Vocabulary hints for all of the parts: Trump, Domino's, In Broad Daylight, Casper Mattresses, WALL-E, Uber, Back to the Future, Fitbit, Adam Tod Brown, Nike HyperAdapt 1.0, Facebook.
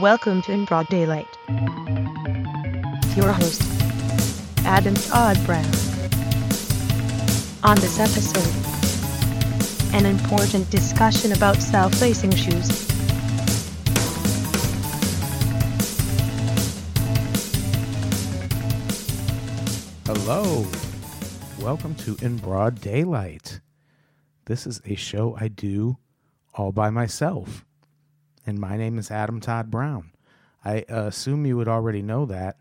Welcome to In Broad Daylight. Your host, Adam Tod Brown. On this episode, an important discussion about self-lacing shoes. Hello. Welcome to In Broad Daylight. This is a show I do all by myself. And my name is Adam Tod Brown. I assume you would already know that.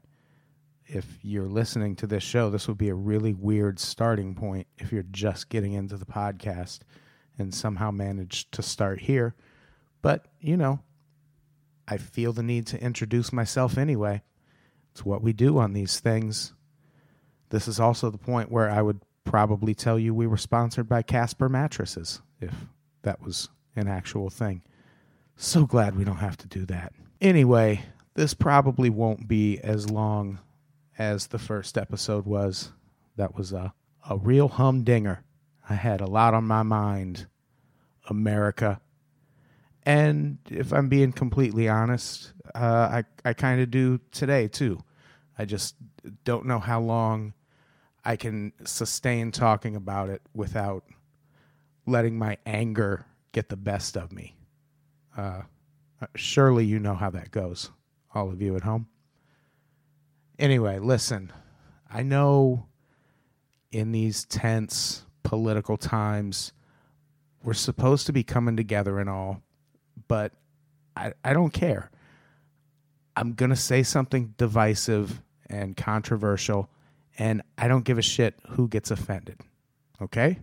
If you're listening to this show, this would be a really weird starting point if you're just getting into the podcast and somehow managed to start here. But, you know, I feel the need to introduce myself anyway. It's what we do on these things. This is also the point where I would probably tell you we were sponsored by Casper Mattresses, if that was an actual thing. So glad we don't have to do that. Anyway, this probably won't be as long as the first episode was. That was a real humdinger. I had a lot on my mind, America. And if I'm being completely honest, I kind of do today too. I just don't know how long I can sustain talking about it without letting my anger get the best of me. Surely you know how that goes, all of you at home. Anyway, listen, I know in these tense political times, we're supposed to be coming together and all, but I don't care. I'm going to say something divisive and controversial, and I don't give a shit who gets offended. Okay?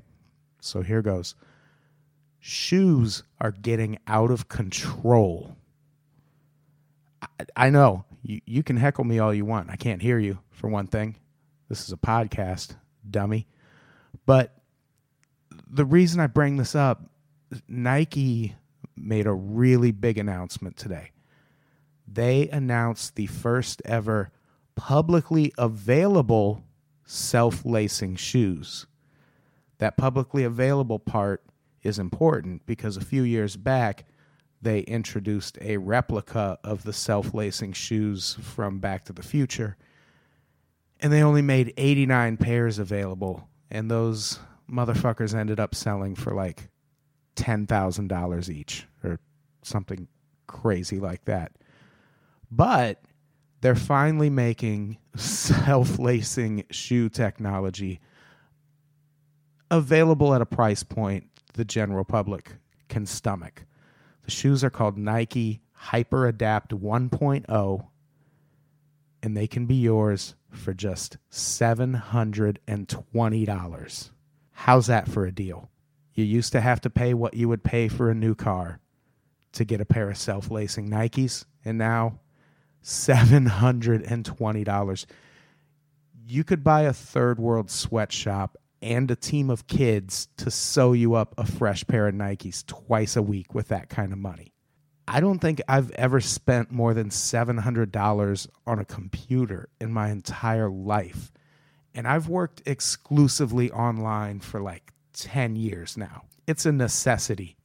So here goes. Shoes are getting out of control. I know. You can heckle me all you want. I can't hear you, for one thing. This is a podcast, dummy. But the reason I bring this up, Nike made a really big announcement today. They announced the first ever publicly available self-lacing shoes. That publicly available part is important because a few years back, they introduced a replica of the self-lacing shoes from Back to the Future, and they only made 89 pairs available, and those motherfuckers ended up selling for like $10,000 each or something crazy like that. But they're finally making self-lacing shoe technology available at a price point the general public can stomach. The shoes are called Nike HyperAdapt 1.0, and they can be yours for just $720. How's that for a deal? You used to have to pay what you would pay for a new car to get a pair of self-lacing Nikes, and now $720. You could buy a third world sweatshop and a team of kids to sew you up a fresh pair of Nikes twice a week with that kind of money. I don't think I've ever spent more than $700 on a computer in my entire life. And I've worked exclusively online for like 10 years now. It's a necessity.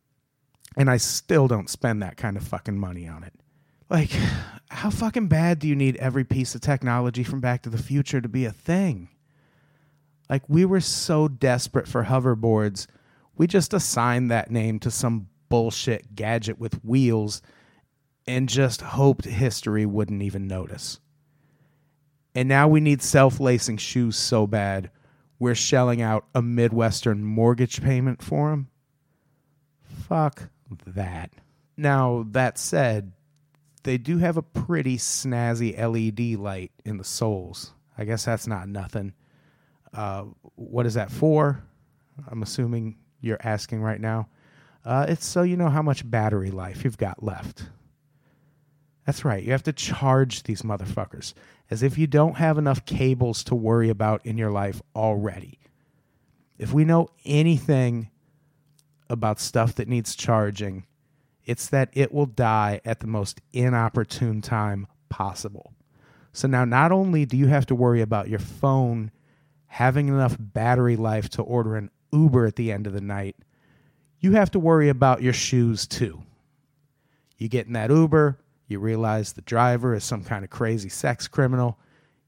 And I still don't spend that kind of fucking money on it. Like, how fucking bad do you need every piece of technology from Back to the Future to be a thing? Like, we were so desperate for hoverboards, we just assigned that name to some bullshit gadget with wheels and just hoped history wouldn't even notice. And now we need self-lacing shoes so bad, we're shelling out a Midwestern mortgage payment for them? Fuck that. Now, that said, they do have a pretty snazzy LED light in the soles. I guess that's not nothing. What is that for? I'm assuming you're asking right now. It's so you know how much battery life you've got left. That's right. You have to charge these motherfuckers as if you don't have enough cables to worry about in your life already. If we know anything about stuff that needs charging, it's that it will die at the most inopportune time possible. So now not only do you have to worry about your phone having enough battery life to order an Uber at the end of the night, you have to worry about your shoes too. You get in that Uber, You realize the driver is some kind of crazy sex criminal.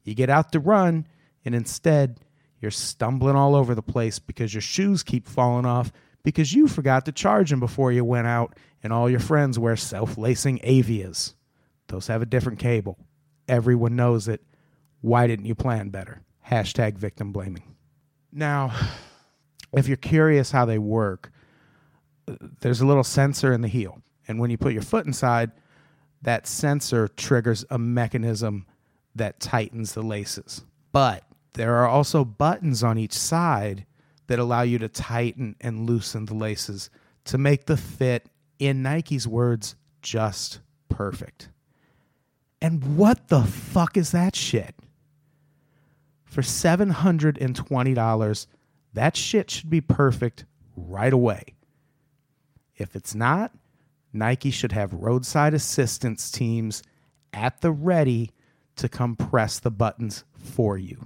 You get out to run, and instead, you're stumbling all over the place because your shoes keep falling off because you forgot to charge them before you went out, and all your friends wear self-lacing Avias. Those have a different cable. Everyone knows it. Why didn't you plan better? Hashtag victim blaming. Now, if you're curious how they work, there's a little sensor in the heel. And when you put your foot inside, that sensor triggers a mechanism that tightens the laces. But there are also buttons on each side that allow you to tighten and loosen the laces to make the fit, in Nike's words, just perfect. And what the fuck is that shit? For $720, that shit should be perfect right away. If it's not, Nike should have roadside assistance teams at the ready to come press the buttons for you.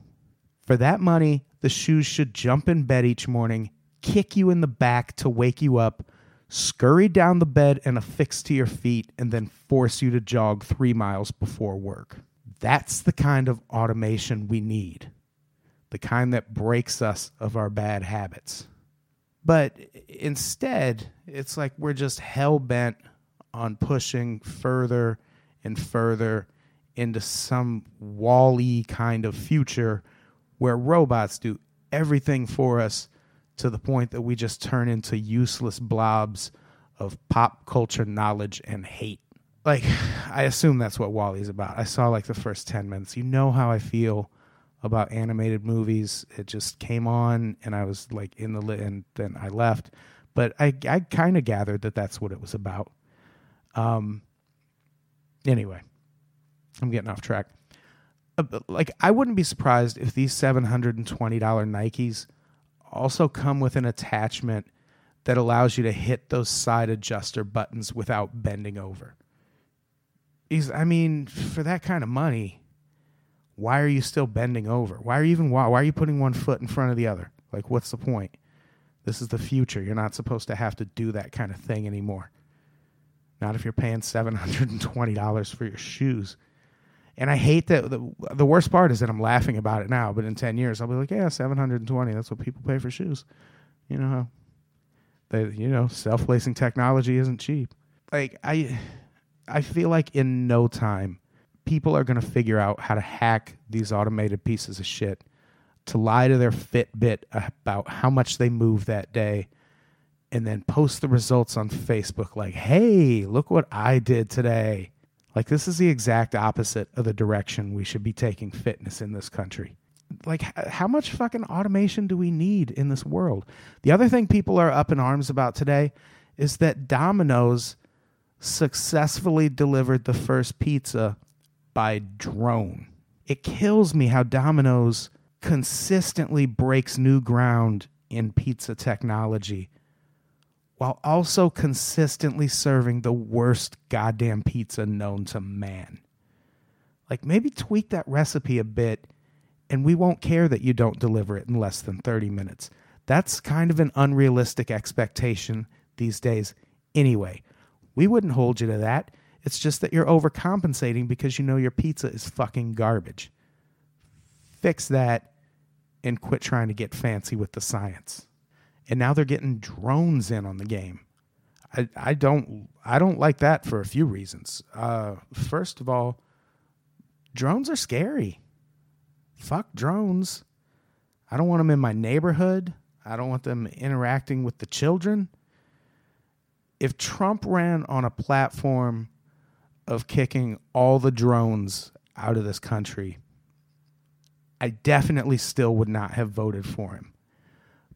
For that money, the shoes should jump in bed each morning, kick you in the back to wake you up, scurry down the bed and affix to your feet, and then force you to jog 3 miles before work. That's the kind of automation we need, the kind that breaks us of our bad habits. But instead, it's like we're just hell-bent on pushing further and further into some WALL-E kind of future where robots do everything for us to the point that we just turn into useless blobs of pop culture knowledge and hate. Like, I assume that's what WALL-E is about. I saw like the first 10 minutes. You know how I feel about animated movies. It just came on and I was like in the lit, and then I left. But I kind of gathered that that's what it was about. Anyway, I'm getting off track. Like, I wouldn't be surprised if these $720 Nikes also come with an attachment that allows you to hit those side adjuster buttons without bending over. I mean, for that kind of money, why are you still bending over? Why are you putting one foot in front of the other? Like, what's the point? This is the future. You're not supposed to have to do that kind of thing anymore. Not if you're paying $720 for your shoes. And I hate that. The worst part is that I'm laughing about it now, but in 10 years, I'll be like, yeah, $720. That's what people pay for shoes. You know, how they, self-lacing technology isn't cheap. Like, I feel like in no time, people are going to figure out how to hack these automated pieces of shit, to lie to their Fitbit about how much they move that day, and then post the results on Facebook like, hey, look what I did today. Like, this is the exact opposite of the direction we should be taking fitness in this country. Like, how much fucking automation do we need in this world? The other thing people are up in arms about today is that Domino's successfully delivered the first pizza by drone. It kills me how Domino's consistently breaks new ground in pizza technology while also consistently serving the worst goddamn pizza known to man. Like, maybe tweak that recipe a bit and we won't care that you don't deliver it in less than 30 minutes. That's kind of an unrealistic expectation these days anyway. We wouldn't hold you to that. It's just that you're overcompensating because you know your pizza is fucking garbage. Fix that and quit trying to get fancy with the science. And now they're getting drones in on the game. I don't like that for a few reasons. First of all, drones are scary. Fuck drones. I don't want them in my neighborhood. I don't want them interacting with the children. If Trump ran on a platform of kicking all the drones out of this country, I definitely still would not have voted for him.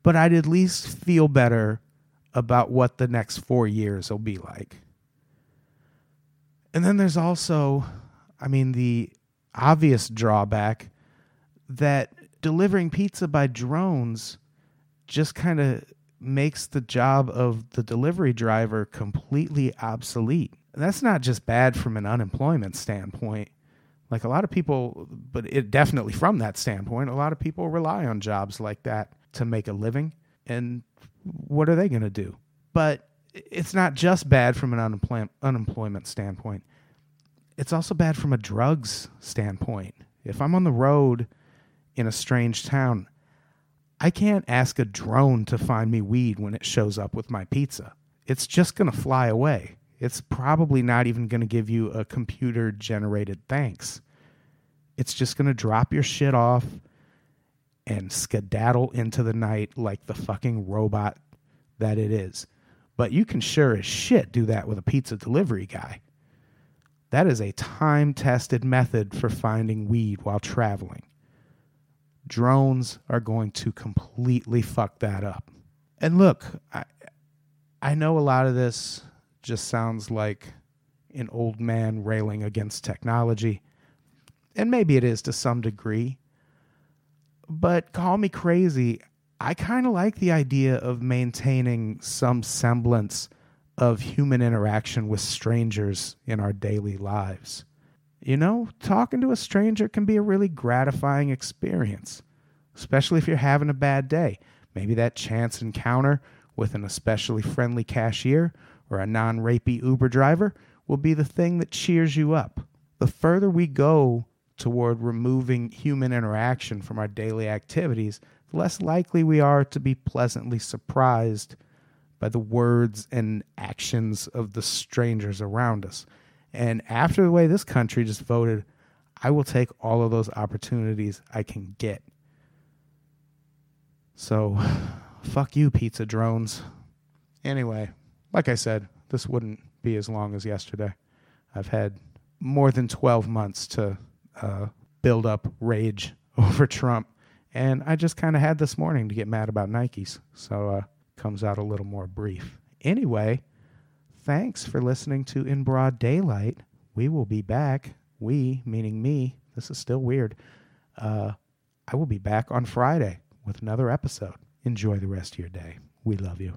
But I'd at least feel better about what the next 4 years will be like. And then there's also, the obvious drawback that delivering pizza by drones just kind of makes the job of the delivery driver completely obsolete. That's not just bad from an unemployment standpoint. Like, a lot of people, but it definitely from that standpoint, a lot of people rely on jobs like that to make a living. And what are they going to do? But it's not just bad from an unemployment standpoint. It's also bad from a drugs standpoint. If I'm on the road in a strange town, I can't ask a drone to find me weed when it shows up with my pizza. It's just going to fly away. It's probably not even going to give you a computer-generated thanks. It's just going to drop your shit off and skedaddle into the night like the fucking robot that it is. But you can sure as shit do that with a pizza delivery guy. That is a time-tested method for finding weed while traveling. Drones are going to completely fuck that up. And look, I know a lot of this just sounds like an old man railing against technology, and maybe it is to some degree, but call me crazy, I kind of like the idea of maintaining some semblance of human interaction with strangers in our daily lives. You know, talking to a stranger can be a really gratifying experience, especially if you're having a bad day. Maybe that chance encounter with an especially friendly cashier or a non-rapey Uber driver will be the thing that cheers you up. The further we go toward removing human interaction from our daily activities, the less likely we are to be pleasantly surprised by the words and actions of the strangers around us. And after the way this country just voted, I will take all of those opportunities I can get. So, fuck you, pizza drones. Anyway, like I said, this wouldn't be as long as yesterday. I've had more than 12 months to build up rage over Trump. And I just kind of had this morning to get mad about Nikes. So, comes out a little more brief. Anyway, thanks for listening to In Broad Daylight. We will be back. We, meaning me, this is still weird. I will be back on Friday with another episode. Enjoy the rest of your day. We love you.